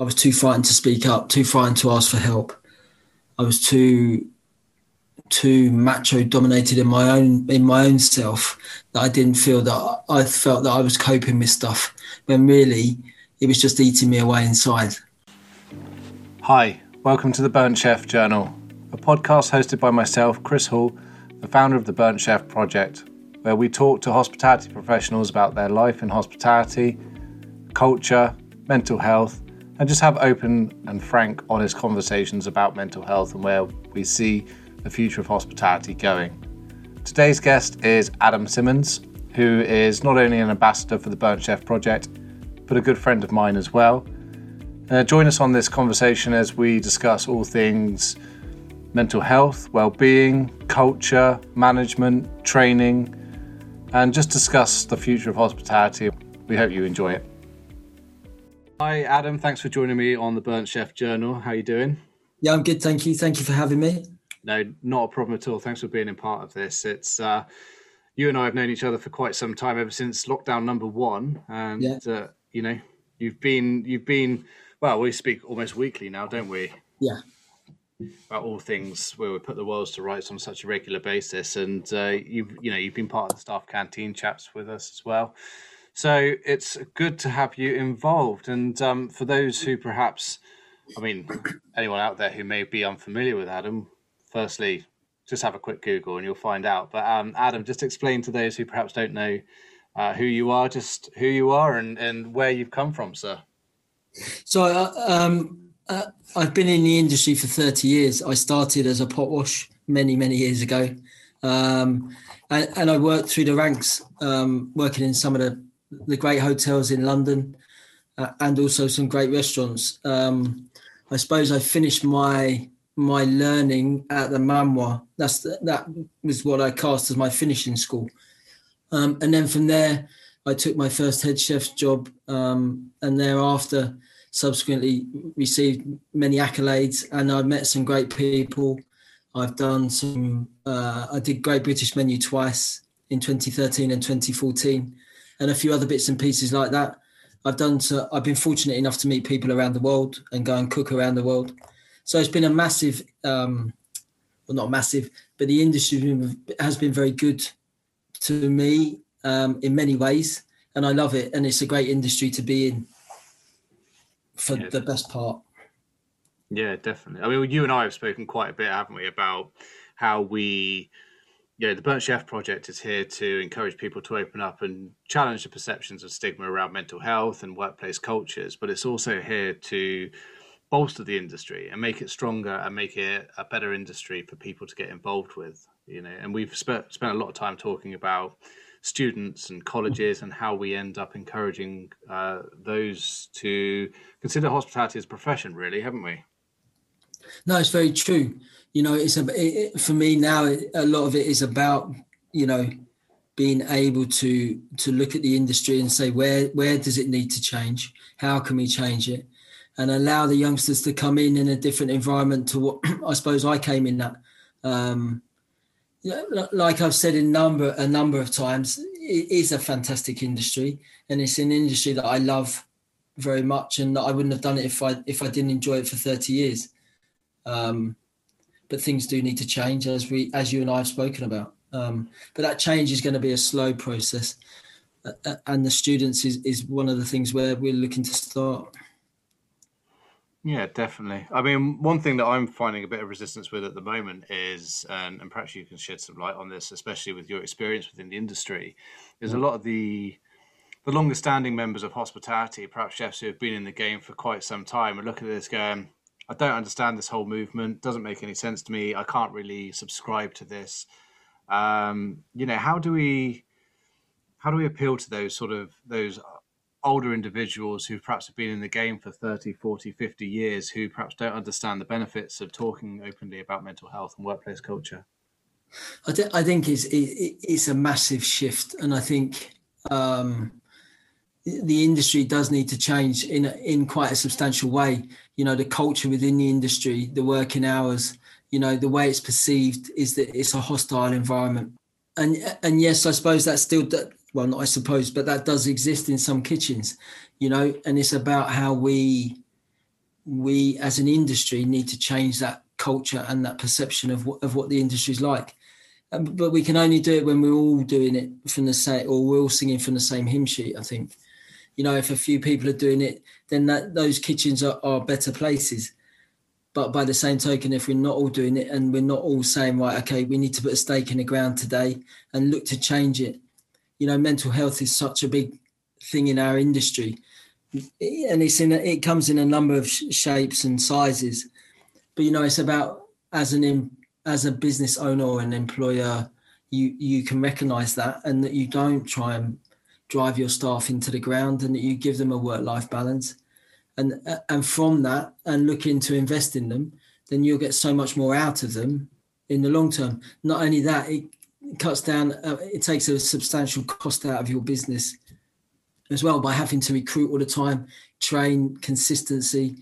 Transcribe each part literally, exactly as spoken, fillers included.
I was too frightened to speak up, too frightened to ask for help. I was too too macho dominated in my own in my own self that I didn't feel that I felt that I was coping with stuff, when really it was just eating me away inside. Hi, welcome to the Burnt Chef Journal, a podcast hosted by myself, Chris Hall, the founder of the Burnt Chef Project, where we talk to hospitality professionals about their life in hospitality, culture, mental health, and just have open and frank, honest conversations about mental health and where we see the future of hospitality going. Today's guest is Adam Simmonds, who is not only an ambassador for the Burnt Chef Project, but a good friend of mine as well. Uh, join us on this conversation as we discuss all things mental health, well-being, culture, management, training, and just discuss the future of hospitality. We hope you enjoy it. Hi, Adam. Thanks for joining me on the Burnt Chef Journal. How are you doing? Yeah, I'm good. Thank you. Thank you for having me. No, not a problem at all. Thanks for being a part of this. It's uh, you and I have known each other for quite some time, ever since lockdown number one. And, yeah. uh, you know, you've been, you've been, well, we speak almost weekly now, don't we? Yeah. About all things where we put the worlds to rights on such a regular basis. And uh, you've, you know, you've been part of the Staff Canteen chats with us as well. So it's good to have you involved. And um, for those who perhaps, I mean, anyone out there who may be unfamiliar with Adam, firstly, just have a quick Google and you'll find out. But um, Adam, just explain to those who perhaps don't know uh, who you are, just who you are and, and where you've come from, sir. So uh, um, uh, I've been in the industry for thirty years. I started as a pot wash many, many years ago. Um, and, and I worked through the ranks, um, working in some of the, the great hotels in London uh, and also some great restaurants. Um, I suppose I finished my... my learning at the Manoir. That's the, that was what I cast as my finishing school. Um, and then from there, I took my first head chef's job, um, and thereafter subsequently received many accolades, and I've met some great people. I've done some, uh, I did Great British Menu twice in twenty thirteen and twenty fourteen, and a few other bits and pieces like that. I've done, so I've been fortunate enough to meet people around the world and go and cook around the world. So it's been a massive, um, well, not massive, but the industry has been very good to me um, in many ways, and I love it. And it's a great industry to be in for yeah. the best part. Yeah, definitely. I mean, you and I have spoken quite a bit, haven't we, about how we, you know, the Burnt Chef Project is here to encourage people to open up and challenge the perceptions of stigma around mental health and workplace cultures, but it's also here to bolster the industry and make it stronger and make it a better industry for people to get involved with, you know. And we've sp- spent a lot of time talking about students and colleges and how we end up encouraging uh, those to consider hospitality as a profession, really, haven't we? No, it's very true. You know, it's a, it, it, for me now, it, a lot of it is about, you know, being able to to look at the industry and say, where where does it need to change? How can we change it? And allow the youngsters to come in in a different environment to what I suppose I came in at. Um, like I've said in number a number of times, it is a fantastic industry, and it's an industry that I love very much, and that I wouldn't have done it if I if I didn't enjoy it for thirty years. Um, but things do need to change, as we as you and I have spoken about. Um, but that change is going to be a slow process, uh, and the students is is one of the things where we're looking to start. Yeah, definitely. I mean, one thing that I'm finding a bit of resistance with at the moment is, um, and perhaps you can shed some light on this, especially with your experience within the industry, is a lot of the the longer standing members of hospitality, perhaps chefs who have been in the game for quite some time, and look at this going, I don't understand this whole movement, doesn't make any sense to me, I can't really subscribe to this. Um, you know, how do we how do we appeal to those sort of those older individuals who perhaps have been in the game for thirty, forty, fifty years, who perhaps don't understand the benefits of talking openly about mental health and workplace culture? I, th- I think it's, it, it's a massive shift. And I think um, the industry does need to change in, in quite a substantial way. You know, the culture within the industry, the working hours, you know, the way it's perceived is that it's a hostile environment. And, and yes, I suppose that's still... That, well, not I suppose, but that does exist in some kitchens, you know, and it's about how we we as an industry need to change that culture and that perception of what, of what the industry is like. Um, but we can only do it when we're all doing it from the same, or we're all singing from the same hymn sheet, I think. You know, if a few people are doing it, then that those kitchens are, are better places. But by the same token, if we're not all doing it and we're not all saying, right, okay, we need to put a stake in the ground today and look to change it. You know, mental health is such a big thing in our industry, and it's in a, it comes in a number of sh- shapes and sizes. But, you know, it's about as an em- as a business owner or an employer, you, you can recognise that, and that you don't try and drive your staff into the ground, and that you give them a work-life balance. And and from that, and looking to invest in them, then you'll get so much more out of them in the long term. Not only that, it cuts down, uh, it takes a substantial cost out of your business as well by having to recruit all the time, train, consistency.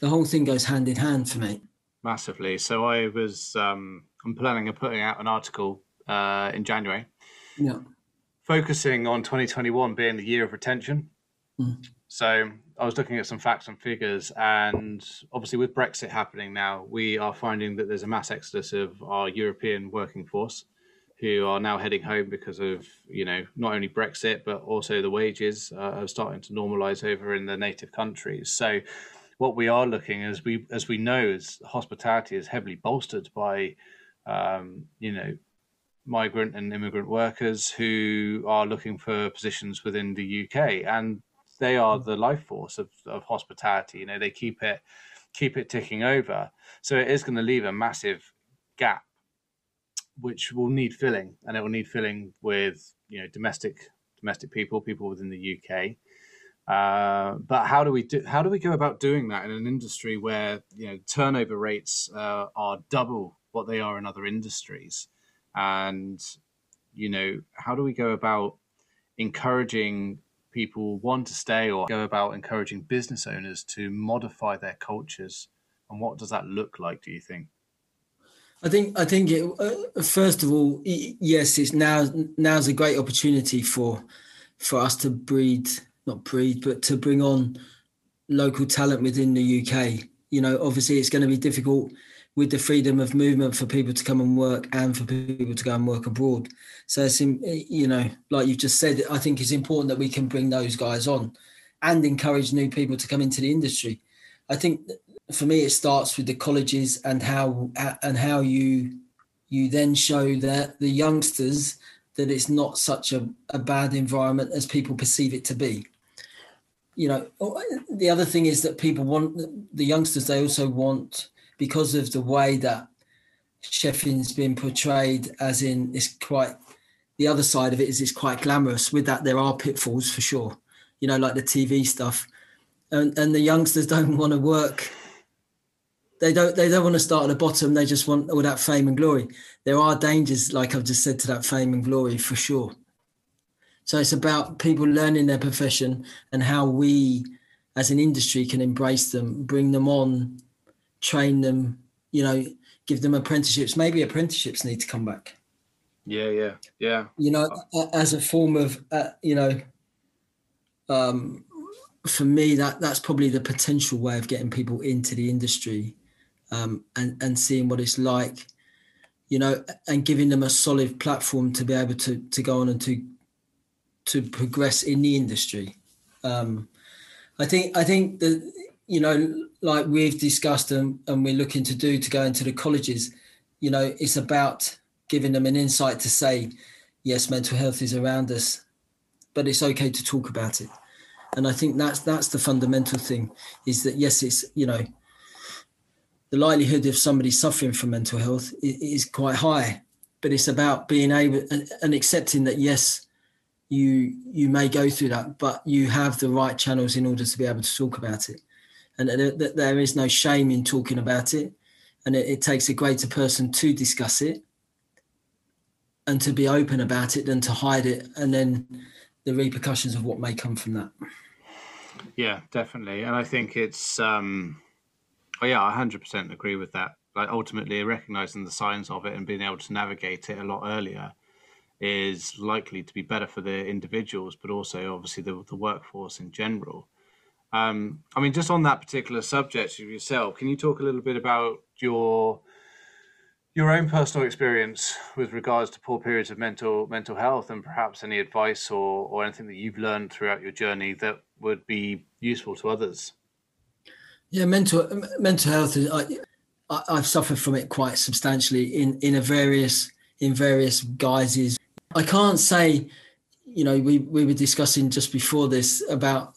The whole thing goes hand in hand for me. Massively. So I was, um, I'm planning on putting out an article uh, in January, yeah, focusing on twenty twenty-one being the year of retention. Mm. So I was looking at some facts and figures, and obviously with Brexit happening now, we are finding that there's a mass exodus of our European working force who are now heading home because of, you know, not only Brexit, but also the wages uh, are starting to normalize over in their native countries. So what we are looking, as we as we know, is hospitality is heavily bolstered by, um, you know, migrant and immigrant workers who are looking for positions within the U K, and they are the life force of, of hospitality. You know, they keep it, keep it ticking over. So it is going to leave a massive gap, which will need filling, and it will need filling with, you know, domestic, domestic people, people within the U K. Uh, but how do we do, how do we go about doing that in an industry where, you know, turnover rates uh, are double what they are in other industries? And, you know, how do we go about encouraging people want to stay, or go about encouraging business owners to modify their cultures? And what does that look like, do you think? I think I think it, uh, first of all, yes, it's now now's a great opportunity for for us to breed not breed but to bring on local talent within the U K. You know, obviously it's going to be difficult with the freedom of movement for people to come and work, and for people to go and work abroad. So, it's, you know, like you've just said, I think it's important that we can bring those guys on and encourage new people to come into the industry. I think for me, it starts with the colleges and how and how you you then show that the youngsters that it's not such a, a bad environment as people perceive it to be. You know, the other thing is that people want, the youngsters, they also want, because of the way that chefing's been portrayed, as in it's quite, the other side of it is it's quite glamorous. With that, there are pitfalls for sure, you know, like the T V stuff. And and the youngsters don't want to work. They don't they don't want to start at the bottom. They just want all that fame and glory. There are dangers, like I've just said, to that fame and glory for sure. So it's about people learning their profession and how we as an industry can embrace them, bring them on, train them, you know, give them apprenticeships. Maybe apprenticeships need to come back. Yeah, yeah, yeah. You know, as a form of, uh, you know, um, for me, that that's probably the potential way of getting people into the industry, um, and, and seeing what it's like, you know, and giving them a solid platform to be able to, to go on and to to progress in the industry. Um, I think, I think that, you know, like we've discussed and, and we're looking to do to go into the colleges, you know, it's about giving them an insight to say, yes, mental health is around us, but it's okay to talk about it. And I think that's that's the fundamental thing, is that, yes, it's, you know, the likelihood of somebody suffering from mental health is quite high, but it's about being able and accepting that, yes, you you may go through that, but you have the right channels in order to be able to talk about it. And that there is no shame in talking about it. And it, it takes a greater person to discuss it and to be open about it than to hide it, and then the repercussions of what may come from that. Yeah, definitely. And I think it's, um, oh yeah, I one hundred percent agree with that. Like ultimately recognizing the signs of it and being able to navigate it a lot earlier is likely to be better for the individuals, but also obviously the, the workforce in general. Um, I mean, just on that particular subject of yourself, can you talk a little bit about your your own personal experience with regards to poor periods of mental mental health, and perhaps any advice or, or anything that you've learned throughout your journey that would be useful to others? Yeah, mental mental health is, I, I, I've suffered from it quite substantially in in a various in various guises. I can't say, you know, we we were discussing just before this about,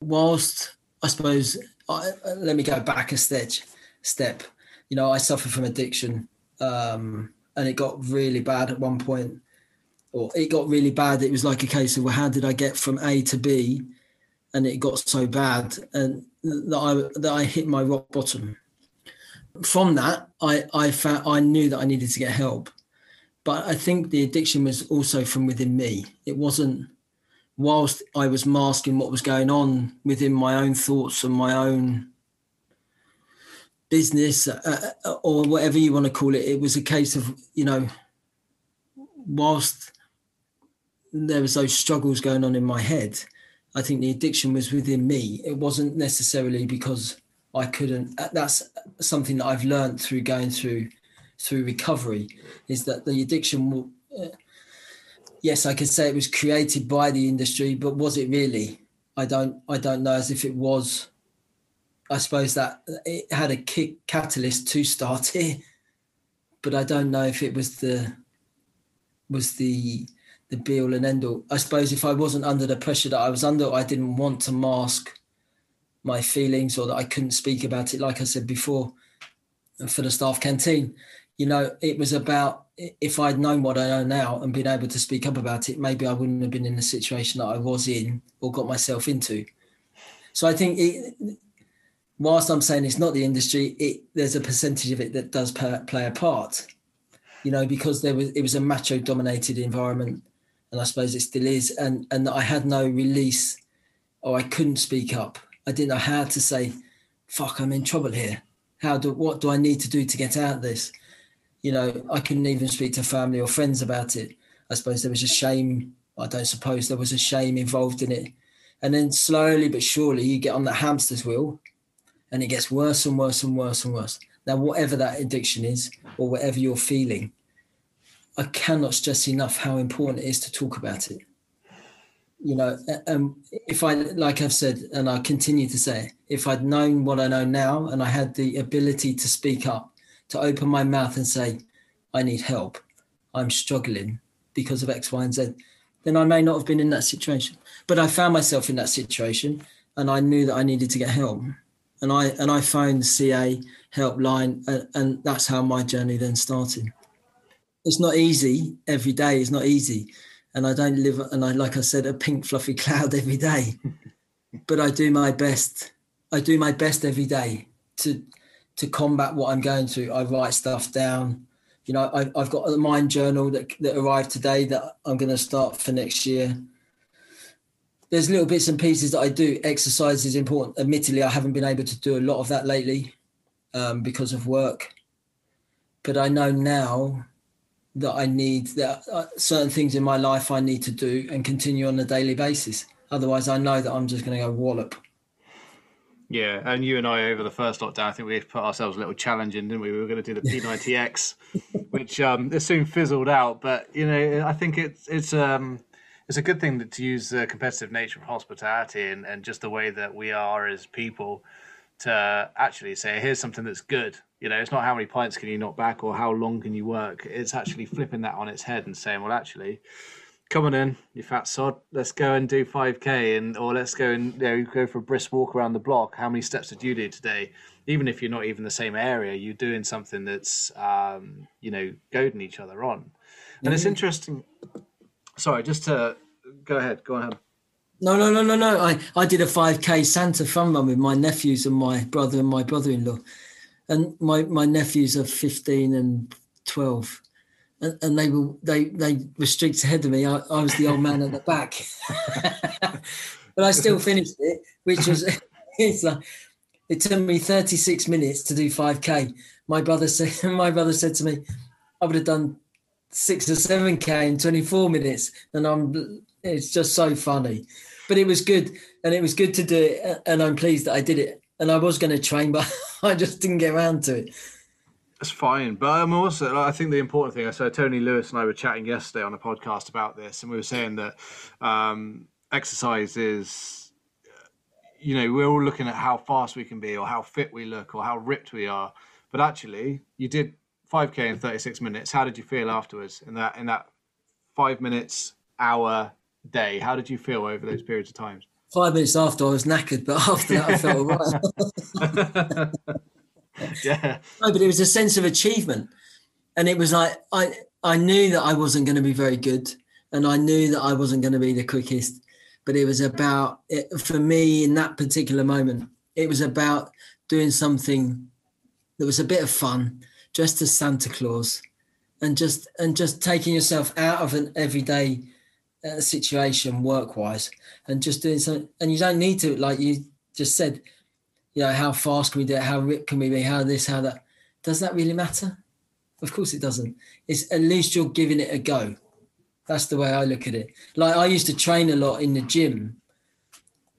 whilst I suppose I, let me go back a step step, you know, I suffered from addiction. Um, and it got really bad at one point, or it got really bad. It was like a case of, well, how did I get from A to B? And it got so bad and that I that I hit my rock bottom. From that, I I found, I knew that I needed to get help, but I think the addiction was also from within me. It wasn't, whilst I was masking what was going on within my own thoughts and my own business, uh, or whatever you want to call it, it was a case of, you know, whilst there was those struggles going on in my head, I think the addiction was within me. It wasn't necessarily because I couldn't. That's something that I've learned through going through through recovery, is that the addiction will, uh, yes, I could say it was created by the industry, but was it really? I don't I don't know, as if it was. I suppose that it had a kick catalyst to start it, but I don't know if it was the was the the be all and end all. I suppose if I wasn't under the pressure that I was under, I didn't want to mask my feelings, or that I couldn't speak about it, like I said before, for the staff canteen. You know, it was about, if I'd known what I know now and been able to speak up about it, maybe I wouldn't have been in the situation that I was in or got myself into. So I think it, whilst I'm saying it's not the industry, it, there's a percentage of it that does per, play a part, you know, because there was it was a macho-dominated environment, and I suppose it still is, and and I had no release, or I couldn't speak up. I didn't know how to say, "Fuck, I'm in trouble here. How do what do I need to do to get out of this?" You know, I couldn't even speak to family or friends about it. I suppose there was a shame. I don't suppose there was a shame involved in it, and then slowly but surely you get on that hamster's wheel. And it gets worse and worse and worse and worse. Now, whatever that addiction is, or whatever you're feeling, I cannot stress enough how important it is to talk about it. You know, and if I, like I've said, and I continue to say, if I'd known what I know now, and I had the ability to speak up, to open my mouth and say, I need help, I'm struggling because of X, Y, and Z, then I may not have been in that situation. But I found myself in that situation, and I knew that I needed to get help. And I and I phoned the C A helpline, and, and that's how my journey then started. It's not easy every day. It's not easy, and I don't live. And I, like I said, a pink fluffy cloud every day, but I do my best. I do my best every day to to combat what I'm going through. I write stuff down. You know, I, I've got a mind journal that that arrived today that I'm going to start for next year. There's little bits and pieces that I do. Exercise is important. Admittedly, I haven't been able to do a lot of that lately um, because of work. But I know now that I need that uh, certain things in my life I need to do and continue on a daily basis. Otherwise, I know that I'm just going to go wallop. Yeah, and you and I, over the first lockdown, I think we put ourselves a little challenge in, didn't we? We were going to do the P ninety X, which um, it soon fizzled out. But, you know, I think it's... it's um, It's a good thing that to use the competitive nature of hospitality and, and just the way that we are as people to actually say, here's something that's good. You know, it's not how many pints can you knock back or how long can you work. It's actually flipping that on its head and saying, well, actually, come on in, you fat sod. Let's go and do five K, and or let's go and, you know, go for a brisk walk around the block. How many steps did you do today? Even if you're not even the same area, you're doing something that's, um, you know, goading each other on. And it's interesting... Sorry, just to go ahead, go ahead. No, no, no, no, no. I, I did a five K Santa fun run with my nephews and my brother and my brother-in-law. And my, my nephews are fifteen and twelve. And, and they were they, they were streaks ahead of me. I, I was the old man at the back. But I still finished it, which was, it's like, it took me thirty-six minutes to do five K. My brother said, my brother said to me, I would have done six or seven K in twenty-four minutes, and I'm it's just so funny. But it was good, and it was good to do it, and I'm pleased that I did it. And I was going to train, but I just didn't get around to it. That's fine. But I'm also, I think the important thing, I said Tony Lewis and I were chatting yesterday on a podcast about this, and we were saying that um, exercise is, you know, we're all looking at how fast we can be or how fit we look or how ripped we are. But actually, you did five K in thirty-six minutes. How did you feel afterwards in that, in that five minutes, hour, day? How did you feel over those periods of time? Five minutes after, I was knackered, but after that, I felt all right. Yeah. No, but it was a sense of achievement. And it was like, I, I knew that I wasn't going to be very good, and I knew that I wasn't going to be the quickest. But it was about, it, for me in that particular moment, it was about doing something that was a bit of fun, dressed as Santa Claus, and just and just taking yourself out of an everyday uh, situation work-wise, and just doing something. And you don't need to, like you just said, you know, how fast can we do it? How ripped can we be? How this, how that? Does that really matter? Of course it doesn't. It's at least you're giving it a go. That's the way I look at it. Like I used to train a lot in the gym,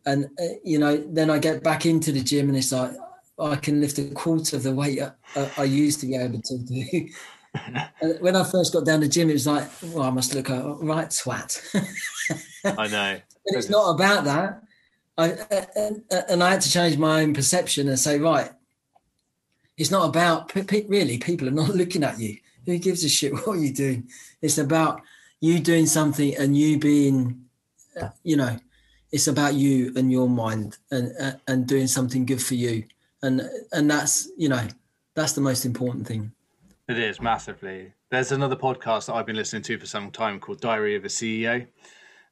and uh, you know, then I get back into the gym and it's like, I can lift a quarter of the weight I, I used to be able to do. And when I first got down the gym, it was like, well, I must look all right, swat. I know. But it's not about that. I, and, and I had to change my own perception and say, right, it's not about, really, people are not looking at you. Who gives a shit what you're doing? It's about you doing something and you being, you know, it's about you and your mind and and doing something good for you. And and that's, you know, that's the most important thing. It is, massively. There's another podcast that I've been listening to for some time called Diary of a C E O.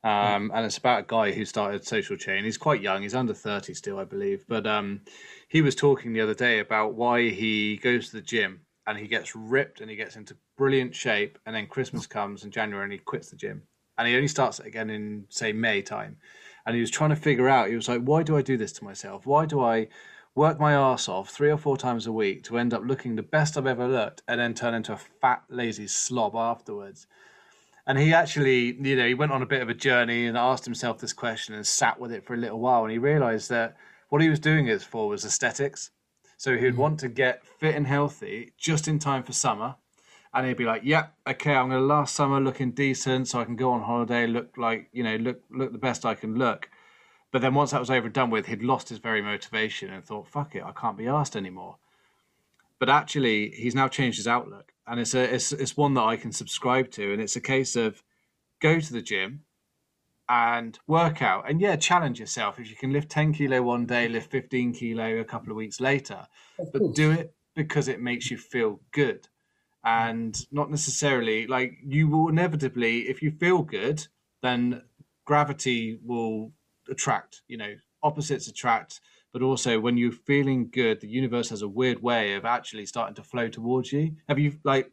Um, and it's about a guy who started Social Chain. He's quite young. He's under thirty still, I believe. But um, he was talking the other day about why he goes to the gym and he gets ripped and he gets into brilliant shape. And then Christmas comes in January and he quits the gym. And he only starts it again in, say, May time. And he was trying to figure out, he was like, why do I do this to myself? Why do I work my arse off three or four times a week to end up looking the best I've ever looked and then turn into a fat, lazy slob afterwards? And he actually, you know, he went on a bit of a journey and asked himself this question and sat with it for a little while. And he realized that what he was doing it for was aesthetics. So he'd mm-hmm. want to get fit and healthy just in time for summer. And he'd be like, yeah, okay, I'm going to last summer looking decent so I can go on holiday, look like, you know, look, look the best I can look. But then once that was over and done with, he'd lost his very motivation and thought, fuck it, I can't be arsed anymore. But actually, he's now changed his outlook. And it's, a, it's, it's one that I can subscribe to. And it's a case of go to the gym and work out. And yeah, challenge yourself. If you can lift ten kilo one day, lift fifteen kilo a couple of weeks later. But do it because it makes you feel good. And not necessarily, like, you will inevitably, if you feel good, then gravity will attract, you know, opposites attract, but also when you're feeling good, the universe has a weird way of actually starting to flow towards you. Have you, like,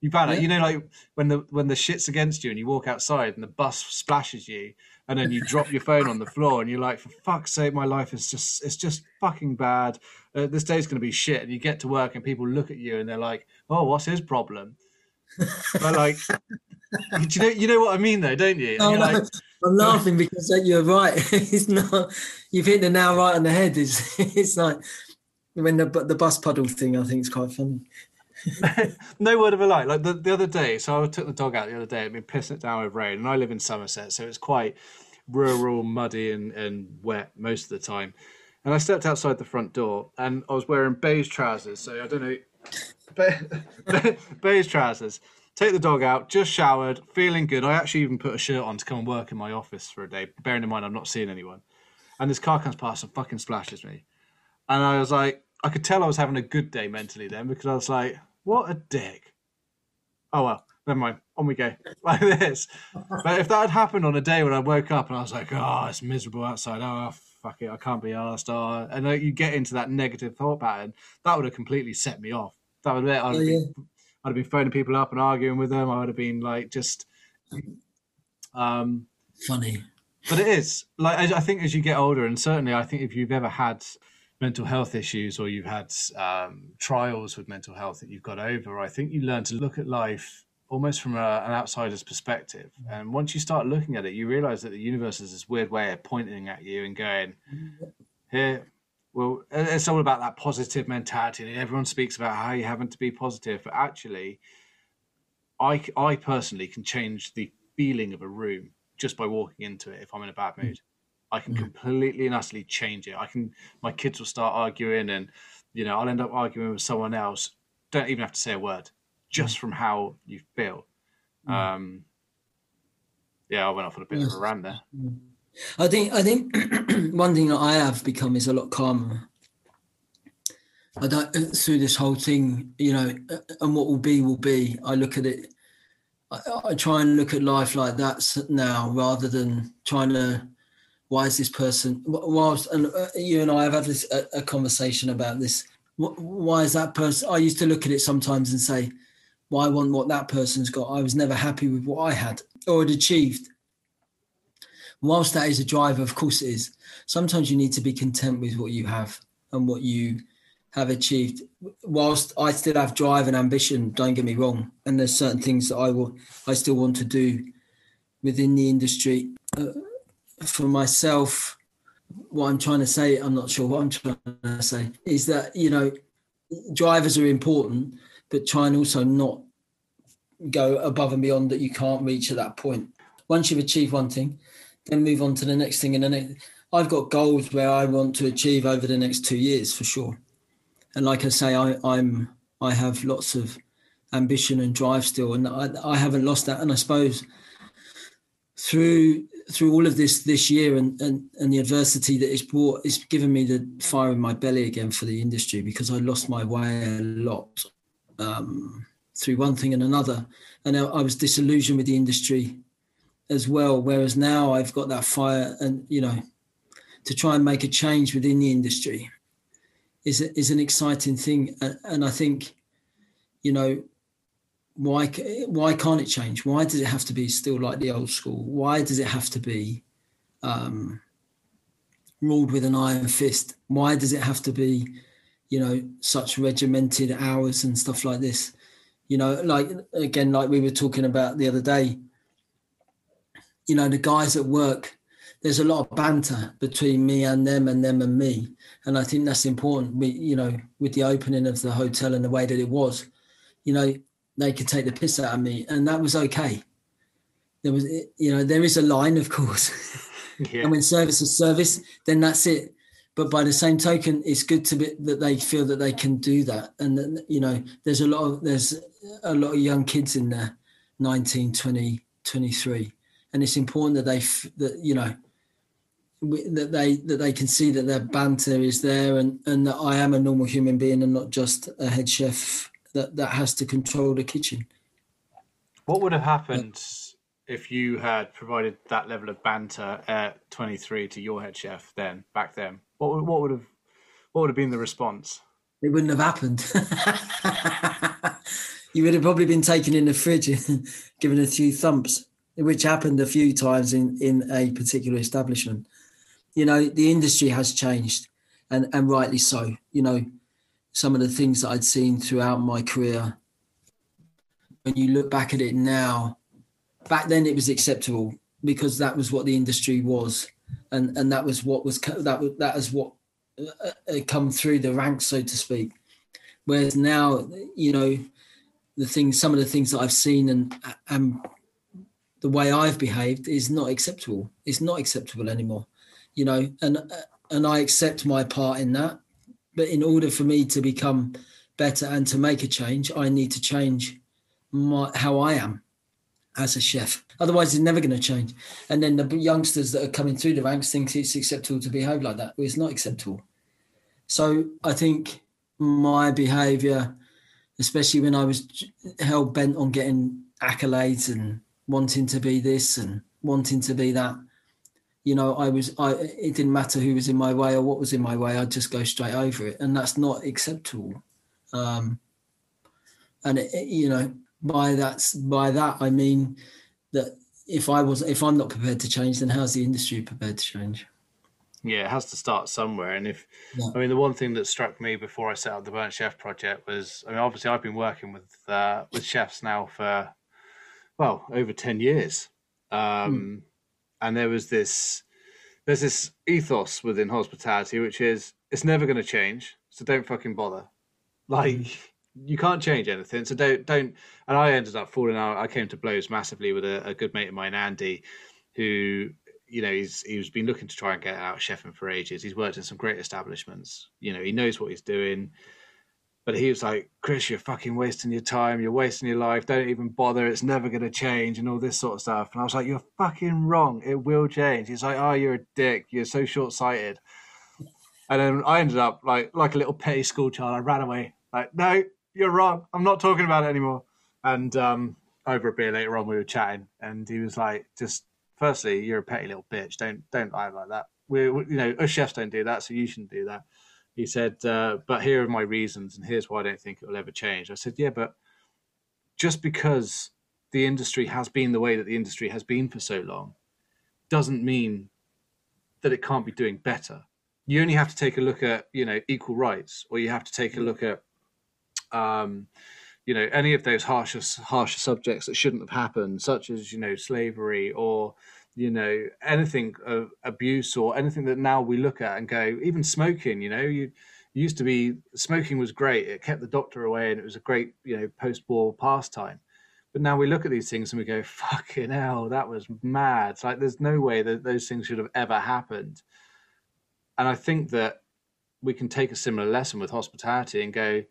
you found yeah. out, you know, like when the when the shit's against you and you walk outside and the bus splashes you and then you drop your phone on the floor and you're like, for fuck's sake, my life is just, it's just fucking bad. Uh, this day's going to be shit. And you get to work and people look at you and they're like, oh, what's his problem? But like, you know, you know what I mean though, don't you? And oh, you're like, no. I'm laughing because you're right. It's not. You've hit the nail right on the head. It's it's like when the the bus puddle thing. I think it's quite funny. No word of a lie. Like the, the other day, so I took the dog out the other day. I've been pissing it down with rain, and I live in Somerset, so it's quite rural, muddy, and and wet most of the time. And I stepped outside the front door, and I was wearing beige trousers. So I don't know, be, beige trousers. Take the dog out, just showered, feeling good. I actually even put a shirt on to come and work in my office for a day, bearing in mind I'm not seeing anyone. And this car comes past and fucking splashes me. And I was like, I could tell I was having a good day mentally then because I was like, what a dick. Oh, well, never mind. On we go. Like this. But if that had happened on a day when I woke up and I was like, oh, it's miserable outside. Oh, fuck it. I can't be arsed. Oh. And like, you get into that negative thought pattern, that would have completely set me off. That would have been... Oh, yeah. I'd have been phoning people up and arguing with them. I would have been like, just um, funny. But it is like, I think as you get older, and certainly I think if you've ever had mental health issues or you've had um, trials with mental health that you've got over, I think you learn to look at life almost from a, an outsider's perspective. And once you start looking at it, you realize that the universe is this weird way of pointing at you and going, here, well, it's all about that positive mentality. And everyone speaks about how you haven't to be positive, but actually, I, I personally can change the feeling of a room just by walking into it. If I'm in a bad mood, I can completely and utterly change it. I can, my kids will start arguing and, you know, I'll end up arguing with someone else. Don't even have to say a word, just from how you feel. Um, yeah, I went off on a bit of a rant there. I think, I think one thing that I have become is a lot calmer. I don't, through this whole thing, you know, and what will be will be. I look at it, I, I try and look at life like that now, rather than trying to, why is this person, whilst, and you and I have had this a, a conversation about this, why is that person, I used to look at it sometimes and say, well, I want what that person's got. I was never happy with what I had or had achieved. Whilst that is a driver, of course it is. Sometimes you need to be content with what you have and what you have achieved. Whilst I still have drive and ambition, don't get me wrong, and there's certain things that I will, I still want to do within the industry. Uh, for myself, what I'm trying to say, I'm not sure what I'm trying to say, is that, you know, drivers are important, but try and also not go above and beyond that you can't reach at that point. Once you've achieved one thing, then move on to the next thing. And the next, I've got goals where I want to achieve over the next two years for sure. And like I say, I, I'm I have lots of ambition and drive still, and I, I haven't lost that. And I suppose through through all of this this year and, and, and the adversity that it's brought, it's given me the fire in my belly again for the industry, because I lost my way a lot um, through one thing and another. And I, I was disillusioned with the industry as well, whereas now I've got that fire and, you know, to try and make a change within the industry is a, is an exciting thing. And I think, you know, why why can't it change? Why does it have to be still like the old school? Why does it have to be um, ruled with an iron fist? Why does it have to be, you know, such regimented hours and stuff like this? You know, like, again, like we were talking about the other day, you know, the guys at work, there's a lot of banter between me and them and them and me. And I think that's important. We, you know, with the opening of the hotel and the way that it was, you know, they could take the piss out of me, and that was okay. There was, you know, there is a line, of course. Yeah. And when service is service, then that's it. But by the same token, it's good to be that they feel that they can do that. And that, you know, there's a lot of, there's a lot of young kids in there, nineteen, twenty, twenty-three. And it's important that they, that, you know, that they that they can see that their banter is there, and, and that I am a normal human being and not just a head chef that, that has to control the kitchen. What would have happened yeah. if you had provided that level of banter at twenty-three to your head chef then, back then? What would, what would have what would have been the response? It wouldn't have happened. You would have probably been taken in the fridge and given a few thumps, which happened a few times in, in a particular establishment. You know, the industry has changed, and, and rightly so. You know, some of the things that I'd seen throughout my career, when you look back at it now, back then it was acceptable because that was what the industry was, and, and that was what was that that is what uh, come through the ranks, so to speak. Whereas now, you know, the things, some of the things that I've seen and and the way I've behaved is not acceptable. It's not acceptable anymore. You know, and and I accept my part in that. But in order for me to become better and to make a change, I need to change my, how I am as a chef. Otherwise, it's never going to change. And then the youngsters that are coming through the ranks think it's acceptable to behave like that. It's not acceptable. So I think my behaviour, especially when I was hell bent on getting accolades and wanting to be this and wanting to be that, you know, I was, I, it didn't matter who was in my way or what was in my way. I'd just go straight over it. And that's not acceptable. Um, and it, it, you know, by that, by that, I mean that if I was, if I'm not prepared to change, then how's the industry prepared to change? Yeah. It has to start somewhere. And if, yeah. I mean, the one thing that struck me before I set up the Burnt Chef Project was, I mean, obviously I've been working with, uh, with chefs now for well, over ten years. Um, mm. And there was this, there's this ethos within hospitality, which is, it's never going to change. So don't fucking bother. Like, you can't change anything. So don't, don't. And I ended up falling out. I came to blows massively with a, a good mate of mine, Andy, who, you know, he's, he's been looking to try and get out chefing for ages. He's worked in some great establishments. You know, he knows what he's doing. But he was like, Chris, you're fucking wasting your time. You're wasting your life. Don't even bother. It's never going to change and all this sort of stuff. And I was like, you're fucking wrong. It will change. He's like, oh, you're a dick. You're so short-sighted. And then I ended up like, like a little petty school child. I ran away. Like, no, you're wrong. I'm not talking about it anymore. And um, over a beer later on, we were chatting, and he was like, just firstly, you're a petty little bitch. Don't don't lie like that. We're, we, you know, us chefs don't do that, so you shouldn't do that. He said, uh, but here are my reasons, and here's why I don't think it will ever change. I said, yeah, but just because the industry has been the way that the industry has been for so long doesn't mean that it can't be doing better. You only have to take a look at, you know, equal rights, or you have to take a look at, um, you know, any of those harsher, harsher subjects that shouldn't have happened, such as, you know, slavery or, you know, anything of abuse or anything that now we look at and go, even smoking, you know, you used to be, smoking was great. It kept the doctor away and it was a great, you know, post-war pastime. But now we look at these things and we go, fucking hell, that was mad. It's like, there's no way that those things should have ever happened. And I think that we can take a similar lesson with hospitality and go,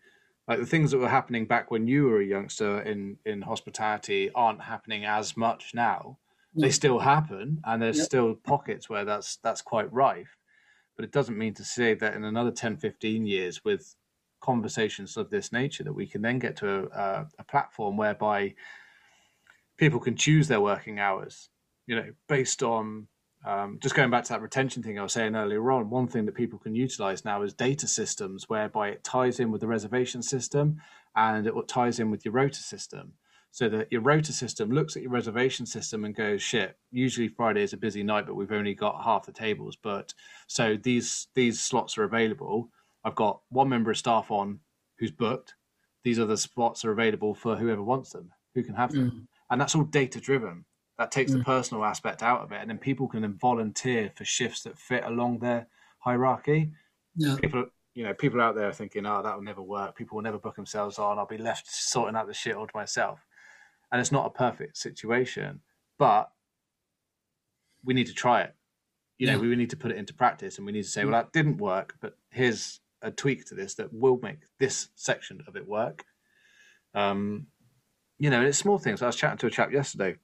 like, the things that were happening back when you were a youngster in, in hospitality aren't happening as much now. Yeah. They still happen, and there's yep. still pockets where that's that's quite rife. But it doesn't mean to say that in another ten, fifteen years with conversations of this nature that we can then get to a, a, a platform whereby people can choose their working hours, you know, based on... Um, just going back to that retention thing I was saying earlier on, one thing that people can utilize now is data systems, whereby it ties in with the reservation system and it ties in with your rota system, so that your rota system looks at your reservation system and goes, shit, usually Friday is a busy night, but we've only got half the tables. But so these these slots are available. I've got one member of staff on who's booked. These other spots are available for whoever wants them, who can have them. Mm. And that's all data driven. That takes the personal aspect out of it. And then people can then volunteer for shifts that fit along their hierarchy. Yeah. People, you know, people out there are thinking, oh, that will never work. People will never book themselves on. I'll be left sorting out the shit all to myself. And it's not a perfect situation, but we need to try it. You know, yeah. we need to put it into practice, and we need to say, well, that didn't work, but here's a tweak to this that will make this section of it work. Um, you know, and it's small things. I was chatting to a chap yesterday,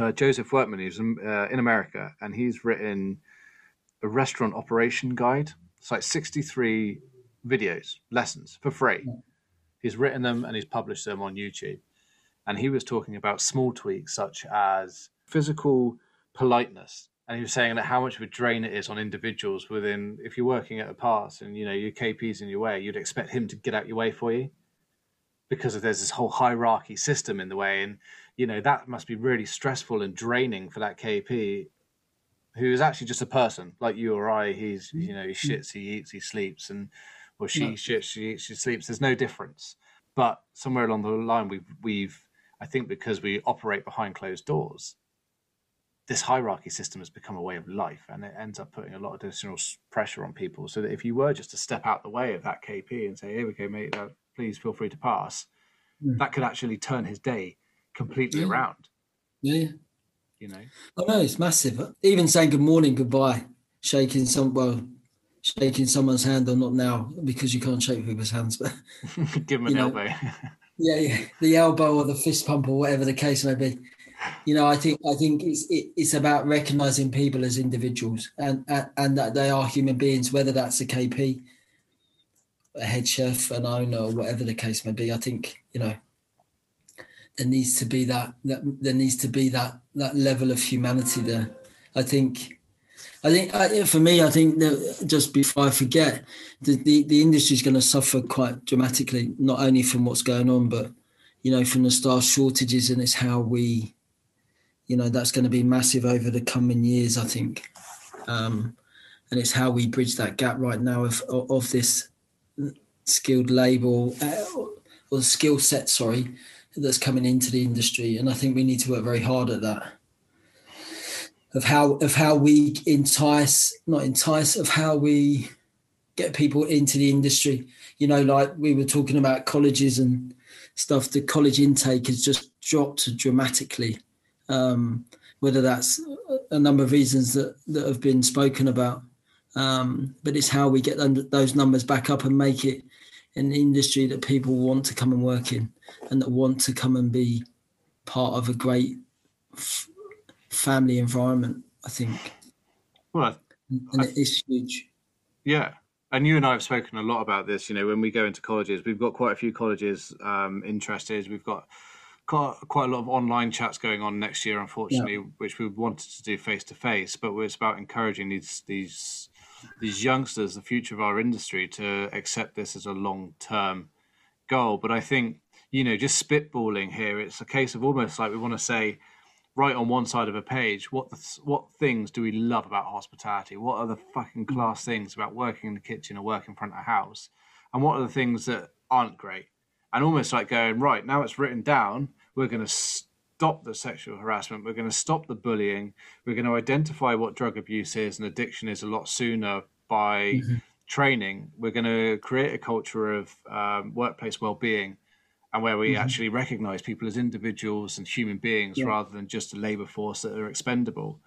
Uh, Joseph Workman, who's uh, in America, and he's written a restaurant operation guide. It's like sixty-three videos, lessons for free. He's written them and he's published them on YouTube. And he was talking about small tweaks such as physical politeness. And he was saying that how much of a drain it is on individuals within, if you're working at a pass and, you know, your K P's in your way, you'd expect him to get out your way for you, because there's this whole hierarchy system in the way. And, you know, that must be really stressful and draining for that K P, who is actually just a person like you or I. He's, you know, he shits, he eats, he sleeps, and or she no. shits, she eats, she sleeps. There's no difference. But somewhere along the line, we've, we've, I think because we operate behind closed doors, this hierarchy system has become a way of life, and it ends up putting a lot of additional pressure on people. So that if you were just to step out the way of that K P and say, here we go, mate, uh, please feel free to pass, yeah. that could actually turn his day completely yeah. around. Yeah. You know? Oh, no, it's massive. Even saying good morning, goodbye, shaking some, well, shaking someone's hand, or not now, because you can't shake people's hands, but... Give them an know, elbow. yeah, yeah, the elbow or the fist pump or whatever the case may be. You know, I think I think it's it, it's about recognising people as individuals, and, and, and that they are human beings, whether that's a K P, a head chef, an owner, or whatever the case may be. I think, you know, there needs to be that, that there needs to be that that level of humanity there. I think, I think I, for me, I think that, just before I forget, the the, the industry is going to suffer quite dramatically, not only from what's going on, but, you know, from the staff shortages, and it's how we, you know, that's going to be massive over the coming years, I think. Um, and it's how we bridge that gap right now of of, of this skilled label uh, or skill set, sorry, that's coming into the industry. And I think we need to work very hard at that, of how of how we entice, not entice, of how we get people into the industry. You know, like we were talking about colleges and stuff, the college intake has just dropped dramatically, um, whether that's a number of reasons that, that have been spoken about. Um, but it's how we get them, those numbers back up and make it an industry that people want to come and work in, and that want to come and be part of a great f- family environment, I think. Well, and, and I, it is huge. Yeah. And you and I have spoken a lot about this. You know, when we go into colleges, we've got quite a few colleges um, interested. We've got quite, quite a lot of online chats going on next year, unfortunately, yeah. which we wanted to do face to face. But it's about encouraging these these these youngsters, the future of our industry, to accept this as a long term goal. But I think, you know, just spitballing here, it's a case of almost like we want to say, right on one side of a page, what the, what things do we love about hospitality? What are the fucking class things about working in the kitchen or working in front of a house? And what are the things that aren't great? And almost like going, right, now it's written down, we're going to stop the sexual harassment, we're going to stop the bullying, we're going to identify what drug abuse is and addiction is a lot sooner by mm-hmm. training. We're going to create a culture of um, workplace well-being, and where we mm-hmm. actually recognize people as individuals and human beings yeah. rather than just a labor force that are expendable.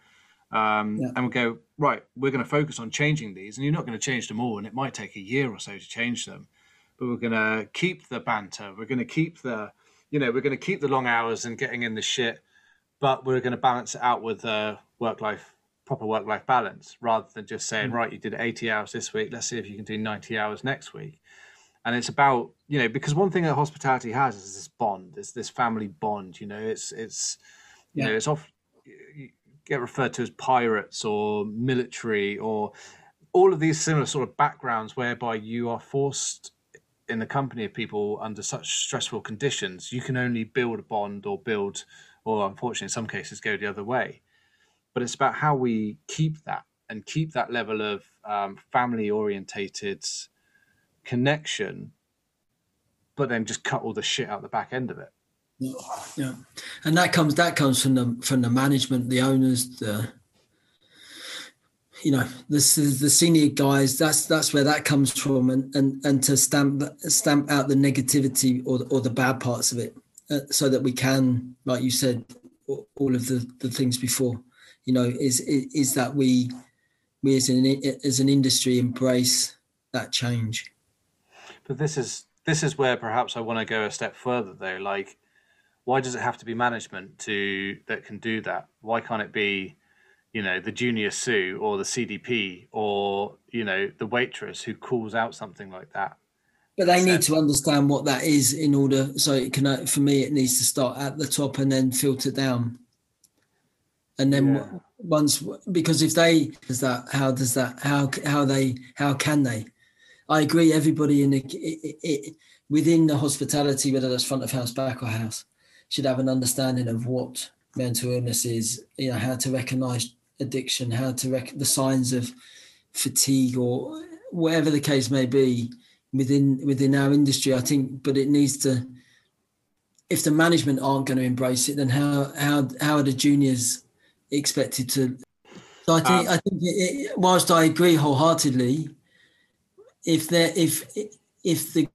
Um, yeah. And we go, right, we're going to focus on changing these, and you're not going to change them all, and it might take a year or so to change them, but we're going to keep the banter. We're going to keep the, you know, we're going to keep the long hours and getting in the shit, but we're going to balance it out with uh, work-life, proper work-life balance, rather than just saying, mm-hmm. right, you did eighty hours this week, let's see if you can do ninety hours next week. And it's about, you know, because one thing that hospitality has is this bond, it's this family bond, you know, it's, it's, you yeah. know, it's off, you get referred to as pirates or military or all of these similar sort of backgrounds whereby you are forced in the company of people under such stressful conditions. You can only build a bond or build, or unfortunately in some cases go the other way. But it's about how we keep that and keep that level of um, family orientated connection, but then just cut all the shit out the back end of it. Yeah, and that comes that comes from the from the management, the owners, the you know the the senior guys. That's that's where that comes from, and and, and to stamp stamp out the negativity or the, or the bad parts of it, uh, so that we can, like you said, all of the, the things before. You know, is is that we we as an as an industry embrace that change. But this is this is where perhaps I want to go a step further, though. Like, why does it have to be management to that can do that? Why can't it be, you know, the junior sous or the C D P or, you know, the waitress who calls out something like that? But they need to understand what that is in order. So it can, for me, it needs to start at the top and then filter down. And then yeah. once, because if they does that, how does that? How how they? How can they? I agree. Everybody in the, it, it, within the hospitality, whether that's front of house, back of house, should have an understanding of what mental illness is. You know, how to recognise addiction, how to rec- the signs of fatigue, or whatever the case may be within within our industry. I think, but it needs to. If the management aren't going to embrace it, then how how how are the juniors expected to? So I think um, I think it, it, whilst I agree wholeheartedly. If they're if if the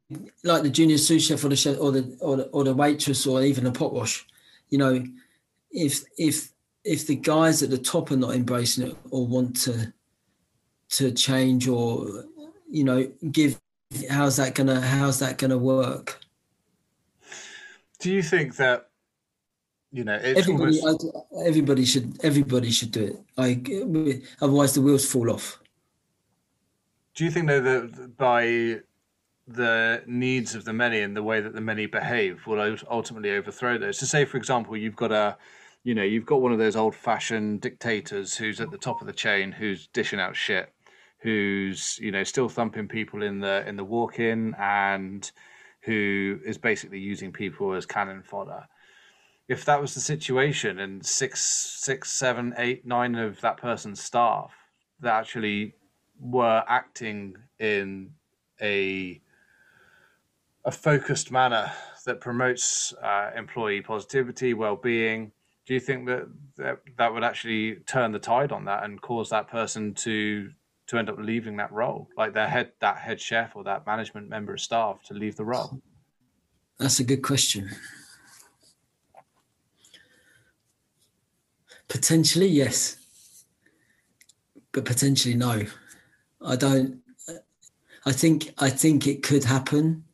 like the junior sous chef or the chef or the or the, or the waitress or even a pot wash, you know, if if if the guys at the top are not embracing it or want to to change or you know give, how's that gonna how's that gonna work? Do you think that you know it's everybody almost... I, everybody should everybody should do it? I otherwise the wheels fall off. Do you think, though, that by the needs of the many and the way that the many behave will ultimately overthrow those? So, say, for example, you've got a, you know, you've got one of those old-fashioned dictators who's at the top of the chain, who's dishing out shit, who's, you know, still thumping people in the in the walk-in, and who is basically using people as cannon fodder. If that was the situation, and six, six, seven, eight, nine of that person's staff that actually were acting in a a focused manner that promotes uh, employee positivity, well-being, do you think that, that that would actually turn the tide on that and cause that person to to end up leaving that role, like their head, that head chef or that management member of staff to leave the role? That's a good question. Potentially, yes. But potentially, no. I don't. I think I think it could happen,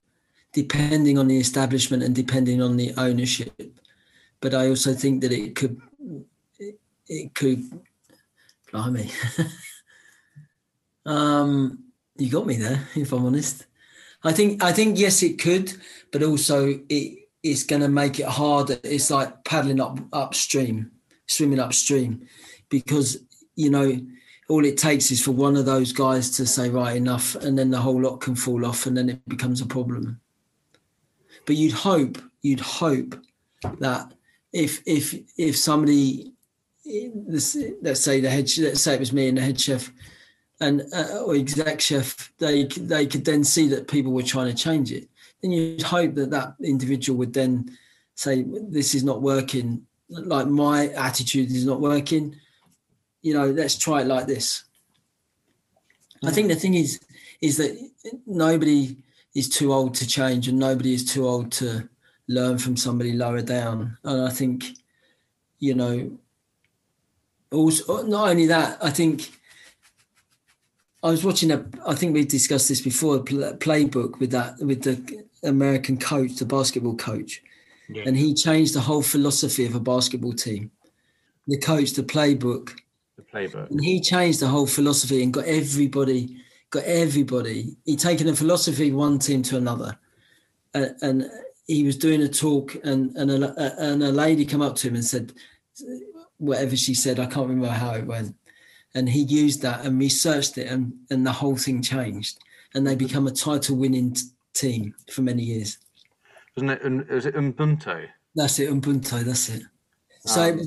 depending on the establishment and depending on the ownership. But I also think that it could, it, it could, blimey. um, you got me there, if I'm honest. I think, I think yes, it could, but also it, it's going to make it harder. It's like paddling up upstream, swimming upstream, because, you know, all it takes is for one of those guys to say, right, enough, and then the whole lot can fall off and then it becomes a problem. But you'd hope, you'd hope that if if if somebody, let's say the head, let's say it was me and the head chef and uh, or exec chef, they they could then see that people were trying to change it. Then you'd hope that that individual would then say, this is not working. Like, my attitude is not working. You know, let's try it like this. I think the thing is, is that nobody is too old to change and nobody is too old to learn from somebody lower down. And I think, you know, also, not only that, I think I was watching a, I think we discussed this before, a playbook with that, with the American coach, the basketball coach. Yeah. And he changed the whole philosophy of a basketball team. The coach, the playbook, The playbook. And he changed the whole philosophy and got everybody, got everybody. He'd taken a philosophy one team to another. Uh, and he was doing a talk and, and, a, and a lady come up to him and said, whatever she said, I can't remember how it went. And he used that and researched it and, and the whole thing changed. And they become a title winning t- team for many years. Wasn't it, um, was it Ubuntu? That's it, Ubuntu, that's it. Um, so,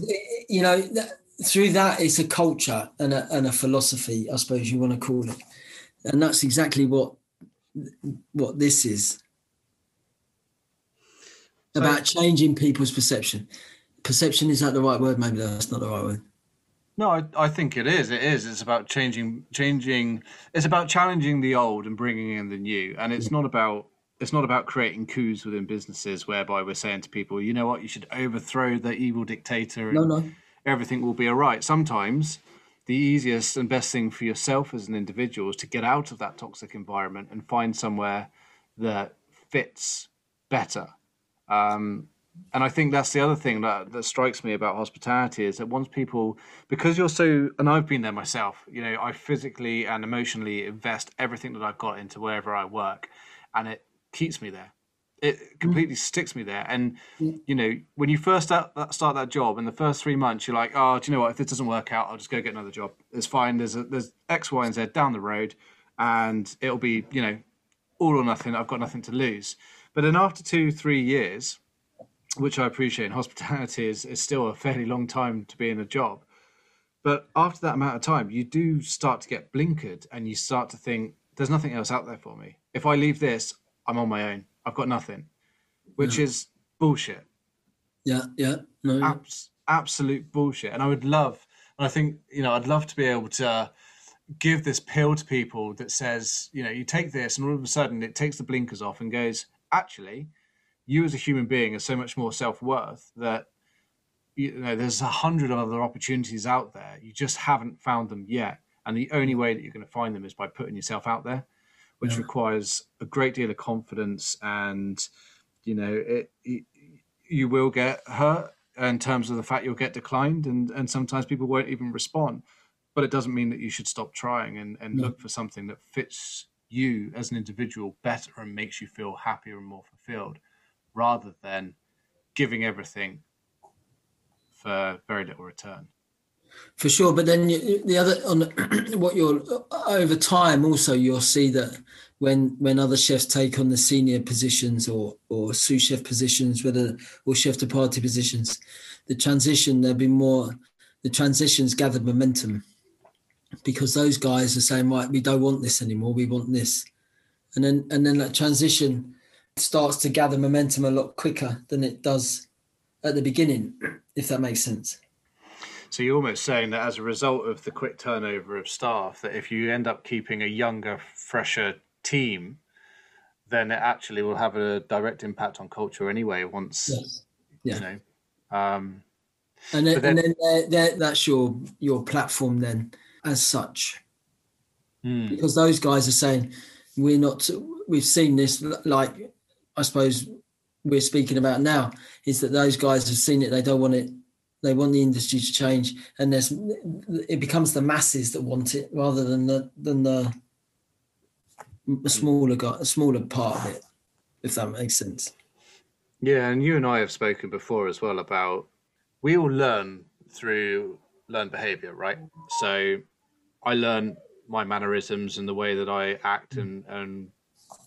you know... That, through that, it's a culture and a, and a philosophy, I suppose you want to call it. And that's exactly what what this is. About changing people's perception. Perception, is that the right word? Maybe that's not the right word. No, I, I think it is. It is. It's about changing, changing. It's about challenging the old and bringing in the new. And it's not about It's not about creating coups within businesses whereby we're saying to people, you know what, you should overthrow the evil dictator. And, no, no. everything will be all right. Sometimes the easiest and best thing for yourself as an individual is to get out of that toxic environment and find somewhere that fits better. Um, and I think that's the other thing that, that strikes me about hospitality is that once people, because you're so, and I've been there myself, you know, I physically and emotionally invest everything that I've got into wherever I work, and it keeps me there. It completely mm. sticks me there. And, you know, when you first start that job in the first three months, you're like, oh, do you know what? If this doesn't work out, I'll just go get another job. It's fine. There's a, there's X, Y, and Z down the road, and it'll be, you know, all or nothing. I've got nothing to lose. But then after two, three years, which I appreciate in hospitality is, is still a fairly long time to be in a job. But after that amount of time, you do start to get blinkered and you start to think, there's nothing else out there for me. If I leave this, I'm on my own. I've got nothing, which yeah. is bullshit. Yeah, yeah. No, Abs- absolute bullshit. And I would love, and I think, you know, I'd love to be able to give this pill to people that says, you know, you take this and all of a sudden it takes the blinkers off and goes, actually, you as a human being are so much more self-worth that, you know, there's a hundred other opportunities out there. You just haven't found them yet. And the only way that you're going to find them is by putting yourself out there, which yeah. requires a great deal of confidence. And, you know, it, it, you will get hurt in terms of the fact you'll get declined, and, and sometimes people won't even respond. But it doesn't mean that you should stop trying and, and no. look for something that fits you as an individual better and makes you feel happier and more fulfilled, rather than giving everything for very little return. For sure, but then you, the other on what you're over time also you'll see that when when other chefs take on the senior positions or or sous chef positions, whether or chef de partie positions, the transition there'll be more. The transitions gathered momentum because those guys are saying, right, we don't want this anymore, we want this, and then and then that transition starts to gather momentum a lot quicker than it does at the beginning, if that makes sense. So you're almost saying that as a result of the quick turnover of staff, that if you end up keeping a younger, fresher team, then it actually will have a direct impact on culture anyway once, yes. yeah. you know. Um, and then, then, and then they're, they're, that's your, your platform then as such. Mm. Because those guys are saying, we're not, we've seen this, like I suppose we're speaking about now, is that those guys have seen it, they don't want it. They want the industry to change, and there's it becomes the masses that want it rather than the than the smaller guy, smaller part of it, if that makes sense. Yeah, and you and I have spoken before as well about we all learn through learned behaviour, right? So I learn my mannerisms and the way that I act and and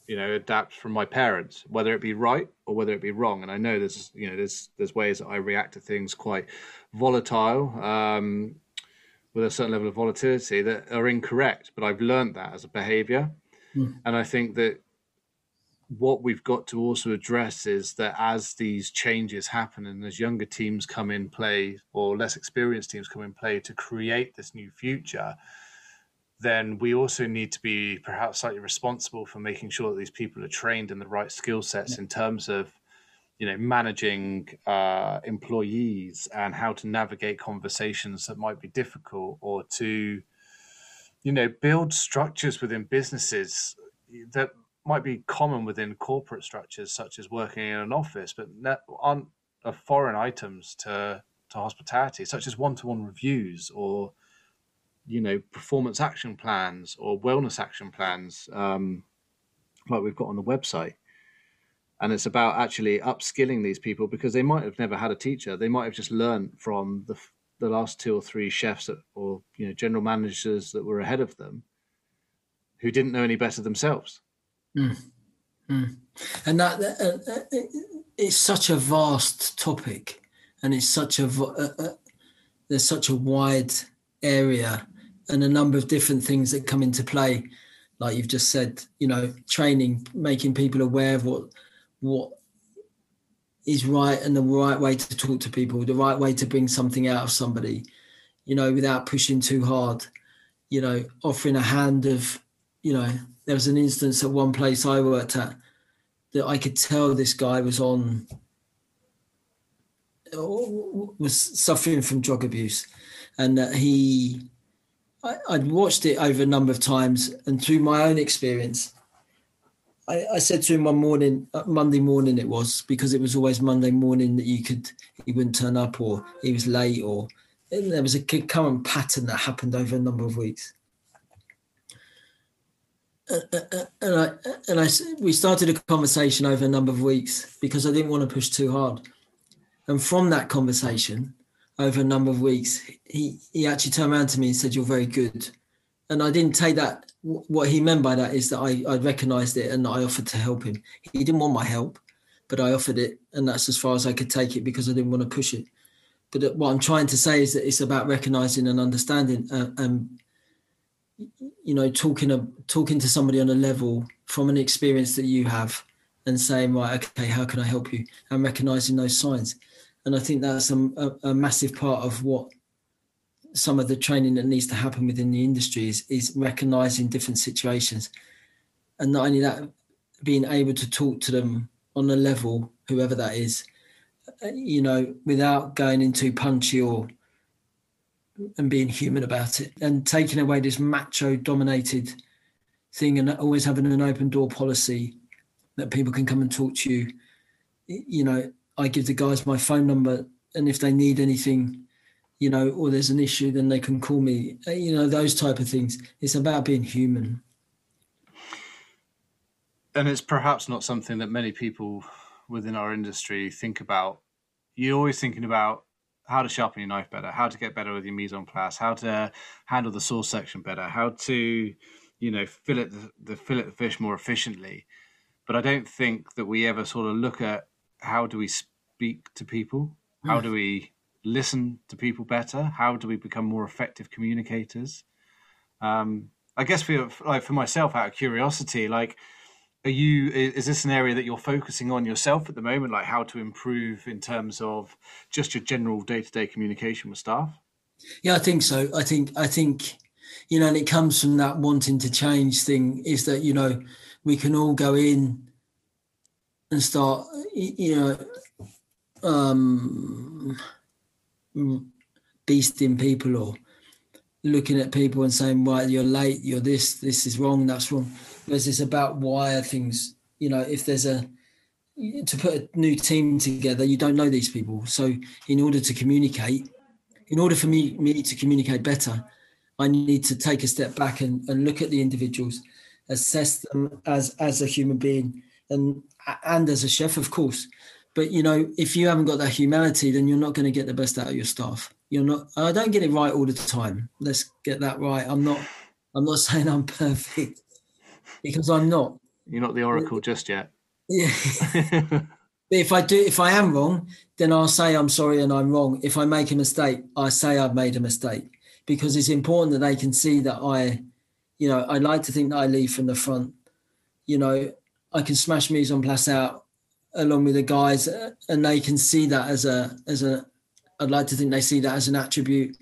you know adapt from my parents, whether it be right or whether it be wrong. And I know there's you know there's there's ways that I react to things quite volatile, um, with a certain level of volatility that are incorrect, but I've learned that as a behaviour. Mm. And I think that what we've got to also address is that as these changes happen and as younger teams come in play or less experienced teams come in play to create this new future, then we also need to be perhaps slightly responsible for making sure that these people are trained in the right skill sets in terms of, you know, managing uh, employees and how to navigate conversations that might be difficult, or to, you know, build structures within businesses that might be common within corporate structures, such as working in an office, but aren't foreign items to, to hospitality, such as one-to-one reviews or, you know, performance action plans or wellness action plans, um, like we've got on the website. And it's about actually upskilling these people, because they might have never had a teacher. They might have just learned from the the last two or three chefs that, or, you know, general managers that were ahead of them who didn't know any better themselves. Mm. Mm. And that uh, it, it's such a vast topic, and it's such a, uh, uh, there's such a wide area and a number of different things that come into play, like you've just said, you know, training, making people aware of what what is right and the right way to talk to people, the right way to bring something out of somebody, you know, without pushing too hard, you know, offering a hand of, you know, there was an instance at one place I worked at that I could tell this guy was on, was suffering from drug abuse. And that he, I, I'd watched it over a number of times, and through my own experience, I, I said to him one morning, Monday morning it was, because it was always Monday morning that you could, he wouldn't turn up, or he was late, or there was a current pattern that happened over a number of weeks. And I, and I, we started a conversation over a number of weeks because I didn't want to push too hard. And from that conversation, over a number of weeks, he, he actually turned around to me and said, "You're very good." And I didn't take that. What he meant by that is that I, I recognised it and I offered to help him. He didn't want my help, but I offered it. And that's as far as I could take it, because I didn't want to push it. But what I'm trying to say is that it's about recognising and understanding and, and you know, talking, a, talking to somebody on a level from an experience that you have and saying, right, okay, how can I help you? And recognising those signs. And I think that's a, a, a massive part of what some of the training that needs to happen within the industry is, is recognising different situations. And not only that, being able to talk to them on a level, whoever that is, you know, without going in too punchy or and being human about it. And taking away this macho-dominated thing and always having an open-door policy that people can come and talk to you, you know, I give the guys my phone number, and if they need anything, you know, or there's an issue, then they can call me, you know, those type of things. It's about being human. And it's perhaps not something that many people within our industry think about. You're always thinking about how to sharpen your knife better, how to get better with your mise en place, how to handle the sauce section better, how to, you know, fillet the, the fillet the fish more efficiently. But I don't think that we ever sort of look at how do we speak to people? How do we listen to people better? How do we become more effective communicators? Um, I guess for like for myself, out of curiosity, like Are you, is this an area that you're focusing on yourself at the moment, like how to improve in terms of just your general day-to-day communication with staff? Yeah, I think so. I think, I think, you know, and it comes from that wanting to change thing is that, you know, we can all go in and start, you know, um, beasting people or looking at people and saying, well, you're late, you're this, this is wrong, that's wrong. Whereas it's about why are things, you know, if there's a, to put a new team together, you don't know these people. So in order to communicate, in order for me, me to communicate better, I need to take a step back and, and look at the individuals, assess them as, as a human being and, and as a chef, of course. But, you know, if you haven't got that humanity, then you're not going to get the best out of your staff. You're not, I don't get it right all the time. Let's get that right. I'm not, I'm not saying I'm perfect. Because I'm not. You're not the oracle just yet. Yeah. But if I do, if I am wrong, then I'll say I'm sorry and I'm wrong. If I make a mistake, I say I've made a mistake because it's important that they can see that I, you know, I like to think that I lead from the front. You know, I can smash mise en place out along with the guys, and they can see that as a as a. I'd like to think they see that as an attribute.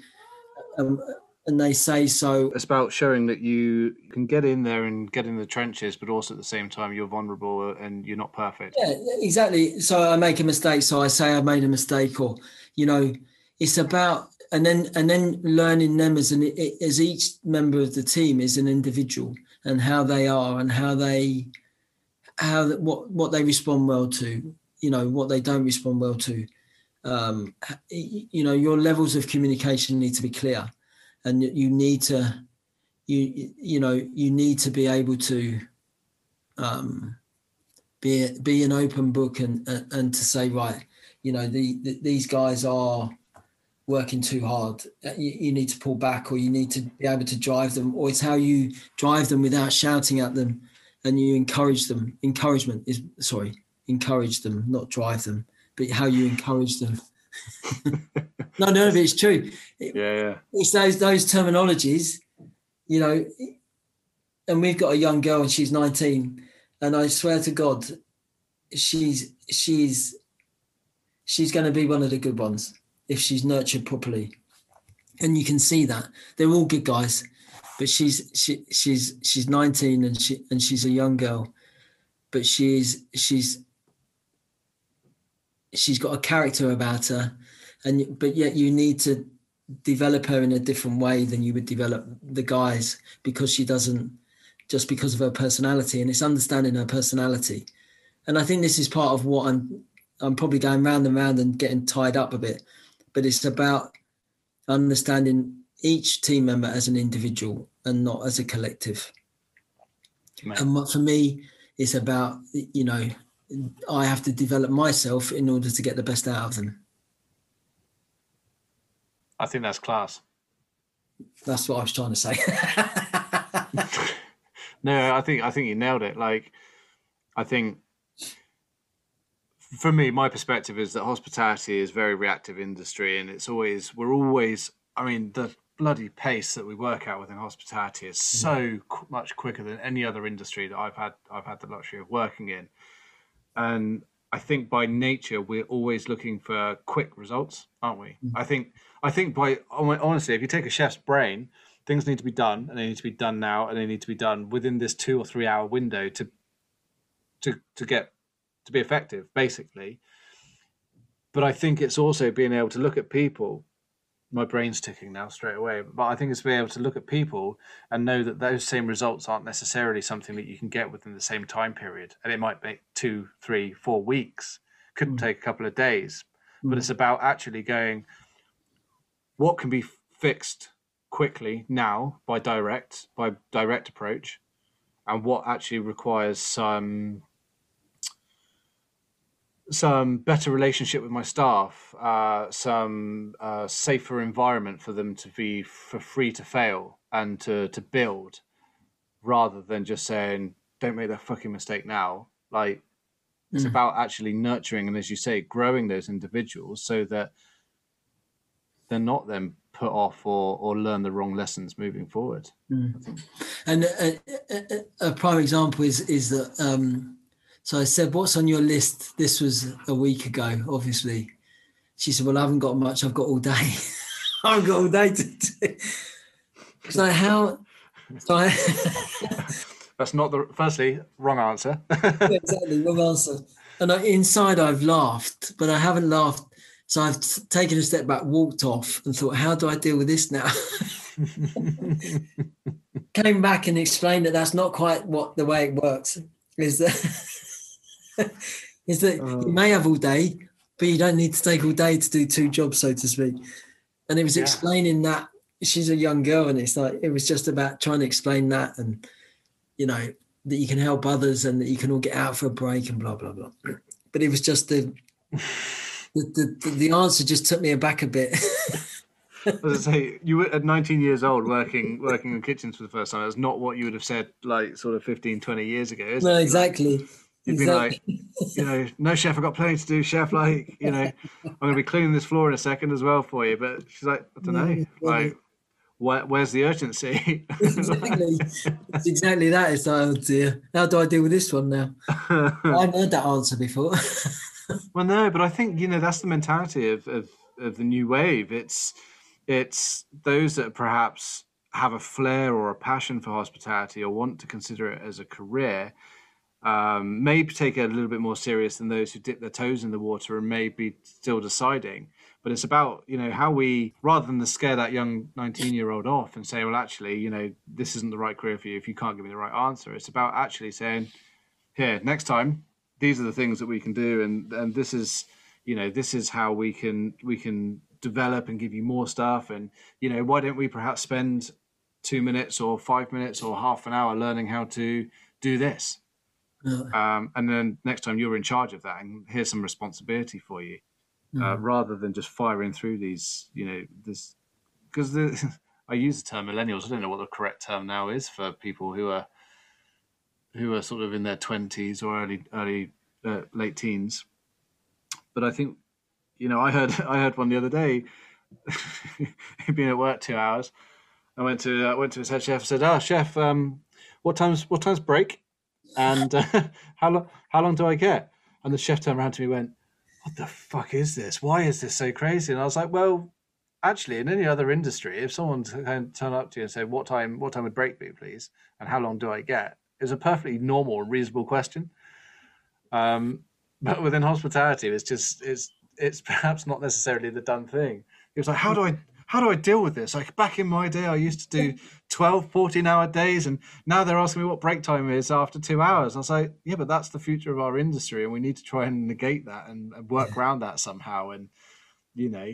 Um, And they say so. It's about showing that you can get in there and get in the trenches, but also at the same time you're vulnerable and you're not perfect. Yeah, exactly. So I make a mistake, so I say I made a mistake, or you know, it's about and then and then learning them as an as each member of the team is an individual and how they are and how they how what what they respond well to, you know, what they don't respond well to. Um, you know, your levels of communication need to be clear. And you need to, you you know, you need to be able to um, be be an open book and and to say, right, you know, the, the, these guys are working too hard. You, you need to pull back, or you need to be able to drive them, or it's how you drive them without shouting at them, and you encourage them. Encouragement is sorry, encourage them, not drive them, but how you encourage them. no, no, but it's true. It, yeah, yeah, it's those those terminologies, you know. And we've got a young girl, and she's nineteen, and I swear to God, she's she's she's going to be one of the good ones if she's nurtured properly. And you can see that they're all good guys, but she's she she's she's nineteen, and she and she's a young girl, but she's she's. she's got a character about her, and but yet you need to develop her in a different way than you would develop the guys, because she doesn't just because of her personality, and it's understanding her personality. And I think this is part of what I'm I'm probably going round and round and getting tied up a bit, but it's about understanding each team member as an individual and not as a collective. Mate. And what for me it's about, you know, I have to develop myself in order to get the best out of them. I think that's class. That's what I was trying to say. No, I think I think you nailed it. Like, I think for me, my perspective is that hospitality is a very reactive industry, and it's always we're always. I mean, the bloody pace that we work out within hospitality is so mm. much quicker than any other industry that I've had. I've had the luxury of working in. And I think by nature, we're always looking for quick results, aren't we? Mm-hmm. I think, I think by honestly, if you take a chef's brain, things need to be done, and they need to be done now, and they need to be done within this two or three hour window to, to, to get, to be effective, basically. But I think it's also being able to look at people. My brain's ticking now straight away, but I think it's being able to look at people and know that those same results aren't necessarily something that you can get within the same time period. And it might be two, three, four weeks, could mm. take a couple of days, mm. but it's about actually going, what can be fixed quickly now by direct, by direct approach, and what actually requires some, some better relationship with my staff, uh, some uh, safer environment for them to be for free to fail and to, to build, rather than just saying, don't make that fucking mistake now. Like, it's mm. about actually nurturing and, as you say, growing those individuals so that they're not then put off or or learn the wrong lessons moving forward. Mm. And a, a, a prime example is is that um, so I said, "What's on your list?" This was a week ago, obviously. She said, "Well, I haven't got much. I've got all day. I've got all day to do." So how? So I, that's not the firstly wrong answer. Yeah, exactly, wrong answer. And I, inside, I've laughed, but I haven't laughed. So I've taken a step back, walked off and thought, how do I deal with this now? Came back and explained that that's not quite what the way it works is that, is that uh, you may have all day, but you don't need to take all day to do two jobs, so to speak. And it was yeah. explaining that she's a young girl, and it's like, it was just about trying to explain that and, you know, that you can help others and that you can all get out for a break and blah, blah, blah. But it was just the... The, the, the answer just took me aback a bit. As I say, you were at nineteen years old working working in kitchens for the first time. That's not what you would have said like sort of fifteen, twenty years ago. Is no, it? exactly. Like, you'd exactly. be like, you know, no, chef, I've got plenty to do, chef. Like, you know, I'm going to be cleaning this floor in a second as well for you. But she's like, I don't know. No, like, where, where's the urgency? Exactly. It's exactly that. It's like, oh dear, how do I deal with this one now? I've heard that answer before. Well, no, but I think, you know, that's the mentality of, of, of the new wave. It's it's those that perhaps have a flair or a passion for hospitality or want to consider it as a career um, may take it a little bit more serious than those who dip their toes in the water and may be still deciding. But it's about, you know, how we, rather than to scare that young nineteen-year-old off and say, well, actually, you know, this isn't the right career for you if you can't give me the right answer. It's about actually saying, here, next time, these are the things that we can do, and, and this is, you know, this is how we can we can develop and give you more stuff. And, you know, why don't we perhaps spend two minutes or five minutes or half an hour learning how to do this? Really? Um, and then next time you're in charge of that, and here's some responsibility for you, mm. uh, rather than just firing through these, you know, this because the, I use the term millennials. I don't know what the correct term now is for people who are. who are sort of in their twenties or early, early, uh, late teens. But I think, you know, I heard, I heard one the other day. He'd been at work two hours. I went to, uh, went to his head chef and said, "Oh, chef, um, what time's, what time's break? And uh, how long, how long do I get?" And the chef turned around to me and went, "What the fuck is this? Why is this so crazy?" And I was like, well, actually, in any other industry, if someone turned up to you and said, what time, what time would break be, please? And how long do I get? It's a perfectly normal, reasonable question. Um, but within hospitality, it's just, it's, it's perhaps not necessarily the done thing. It was like, how do I, how do I deal with this? Like back in my day, I used to do twelve, fourteen hour days. And now they're asking me what break time is after two hours. I was like, yeah, but that's the future of our industry. And we need to try and negate that and, and work yeah. around that somehow. And, you know,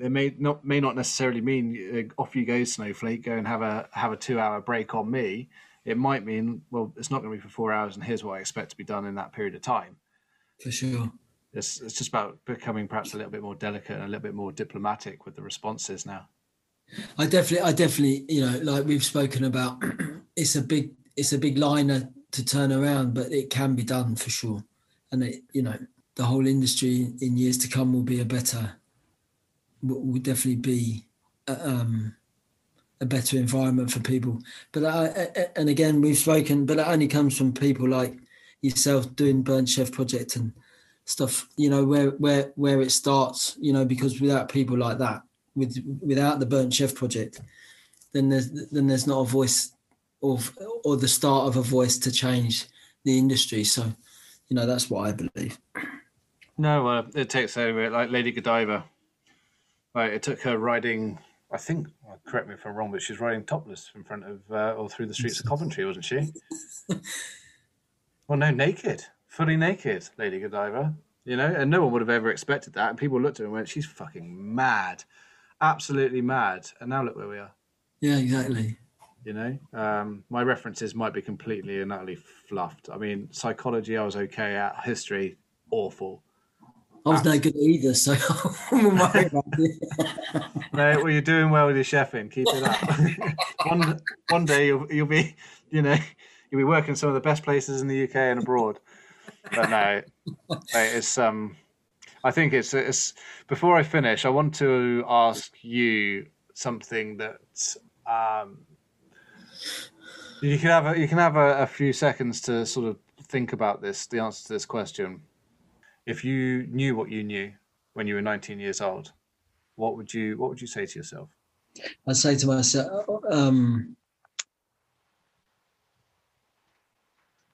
it may not, may not necessarily mean uh, off you go, snowflake, go and have a, have a two hour break on me. It might mean, well, it's not going to be for four hours and here's what I expect to be done in that period of time. For sure. It's it's just about becoming perhaps a little bit more delicate and a little bit more diplomatic with the responses now. I definitely, I definitely, you know, like we've spoken about, it's a big, it's a big liner to turn around, but it can be done for sure. And, it, you know, the whole industry in years to come will be a better, will definitely be... Um, a better environment for people. But I, and again, we've spoken, but it only comes from people like yourself doing Burnt Chef Project and stuff, you know, where, where, where it starts, you know, because without people like that, with, without the Burnt Chef Project, then there's, then there's not a voice of, or the start of a voice to change the industry. So, you know, that's what I believe. No, uh, it takes over like Lady Godiva. Right, it took her riding, I think, well, correct me if I'm wrong, but she's riding topless in front of, uh, or through the streets of Coventry, wasn't she? Well, no, naked, fully naked, Lady Godiva, you know, and no one would have ever expected that. And people looked at her and went, she's fucking mad, absolutely mad. And now look where we are. Yeah, exactly. You know, um, my references might be completely and utterly fluffed. I mean, psychology, I was okay at, history, awful. I was no good either, so I'm worried about it. No, well, you're doing well with your chefing. Keep it up. one one day you'll you'll be, you know, you'll be working some of the best places in the U K and abroad. But no, it's um, I think it's, it's before I finish, I want to ask you something that um, you can have. A, you can have a, a few seconds to sort of think about this. The answer to this question: if you knew what you knew when you were nineteen years old, what would you what would you say to yourself? I'd say to myself, um,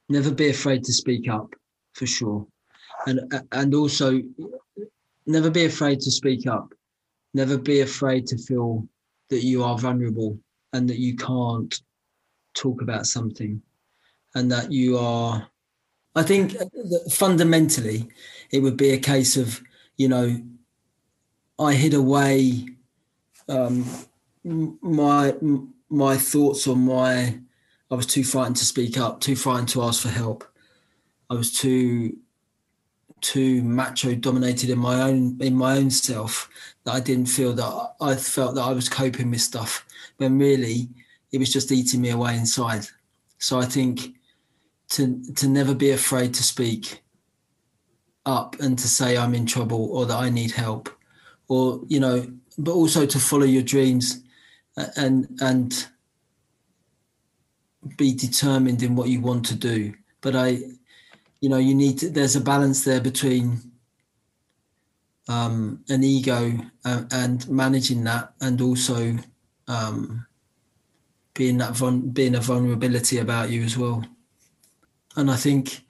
never be afraid to speak up, for sure. And and also never be afraid to speak up. Never be afraid to feel that you are vulnerable and that you can't talk about something, and that you are, I think that fundamentally it would be a case of, you know, I hid away um, my my thoughts or my, I was too frightened to speak up, too frightened to ask for help. I was too too macho dominated in my own in my own self that I didn't feel that I felt that I was coping with stuff, when really it was just eating me away inside. So I think to to never be afraid to speak up and to say I'm in trouble or that I need help, or, you know, but also to follow your dreams and and be determined in what you want to do. But I, you know, you need to, there's a balance there between um, an ego and, and managing that, and also um, being that vul- being a vulnerability about you as well. And I think,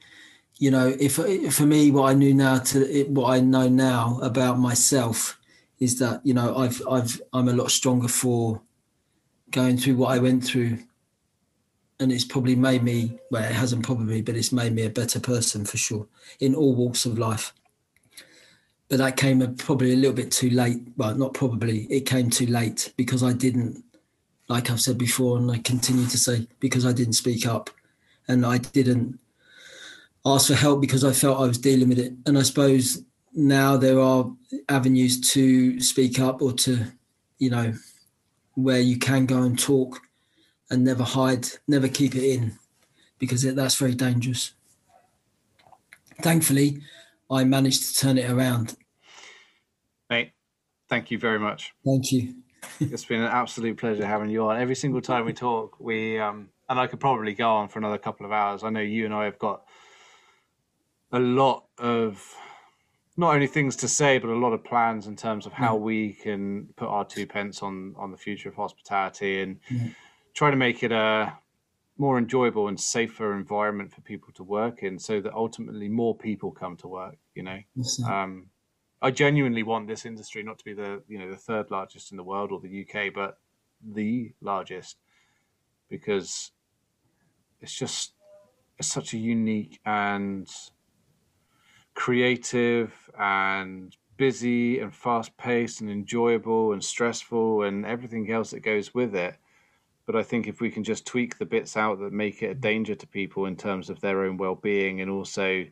you know, if for me, what I knew now to what I know now about myself is that, you know, I've I've I'm a lot stronger for going through what I went through. And it's probably made me, well, it hasn't probably, but it's made me a better person for sure in all walks of life. But that came probably a little bit too late. Well, not probably, it came too late because I didn't, like I've said before, and I continue to say, because I didn't speak up and I didn't ask for help because I felt I was dealing with it. And I suppose now there are avenues to speak up or to, you know, where you can go and talk. And never hide, never keep it in, because it, that's very dangerous. Thankfully, I managed to turn it around. Mate, thank you very much. Thank you. It's been an absolute pleasure having you on. Every single time we talk, we um, and I could probably go on for another couple of hours. I know you and I have got a lot of not only things to say, but a lot of plans in terms of how mm. we can put our two pence on on the future of hospitality and. Mm. Try to make it a more enjoyable and safer environment for people to work in, so that ultimately more people come to work, you know. Yes, um, I genuinely want this industry not to be the, you know, the third largest in the world or the U K, but the largest, because it's just it's such a unique and creative and busy and fast paced and enjoyable and stressful and everything else that goes with it. But I think if we can just tweak the bits out that make it a danger to people in terms of their own well-being, and also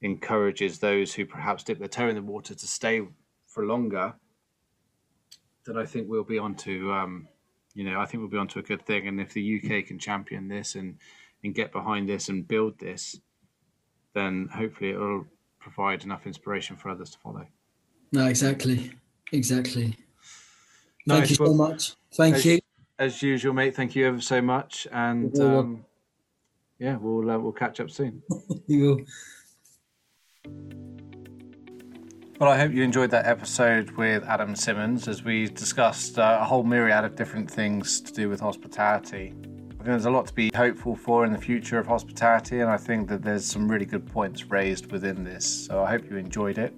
encourages those who perhaps dip their toe in the water to stay for longer, then I think we'll be onto, um, you know, I think we'll be onto a good thing. And if the U K can champion this and, and get behind this and build this, then hopefully it will provide enough inspiration for others to follow. No, exactly. Exactly. Thank nice. you so well, much. Thank as- you. As usual, mate, thank you ever so much. And um, yeah, we'll, uh, we'll catch up soon. You will. Well, I hope you enjoyed that episode with Adam Simmonds, as we discussed uh, a whole myriad of different things to do with hospitality. I think there's a lot to be hopeful for in the future of hospitality, and I think that there's some really good points raised within this. So I hope you enjoyed it.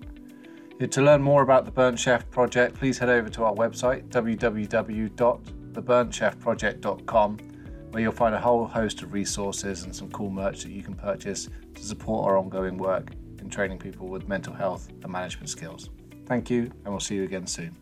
To learn more about the Burnt Chef Project, please head over to our website, w w w dot burnt chef project dot com. the burnt chef project dot com, where you'll find a whole host of resources and some cool merch that you can purchase to support our ongoing work in training people with mental health and management skills. Thank you, and we'll see you again soon.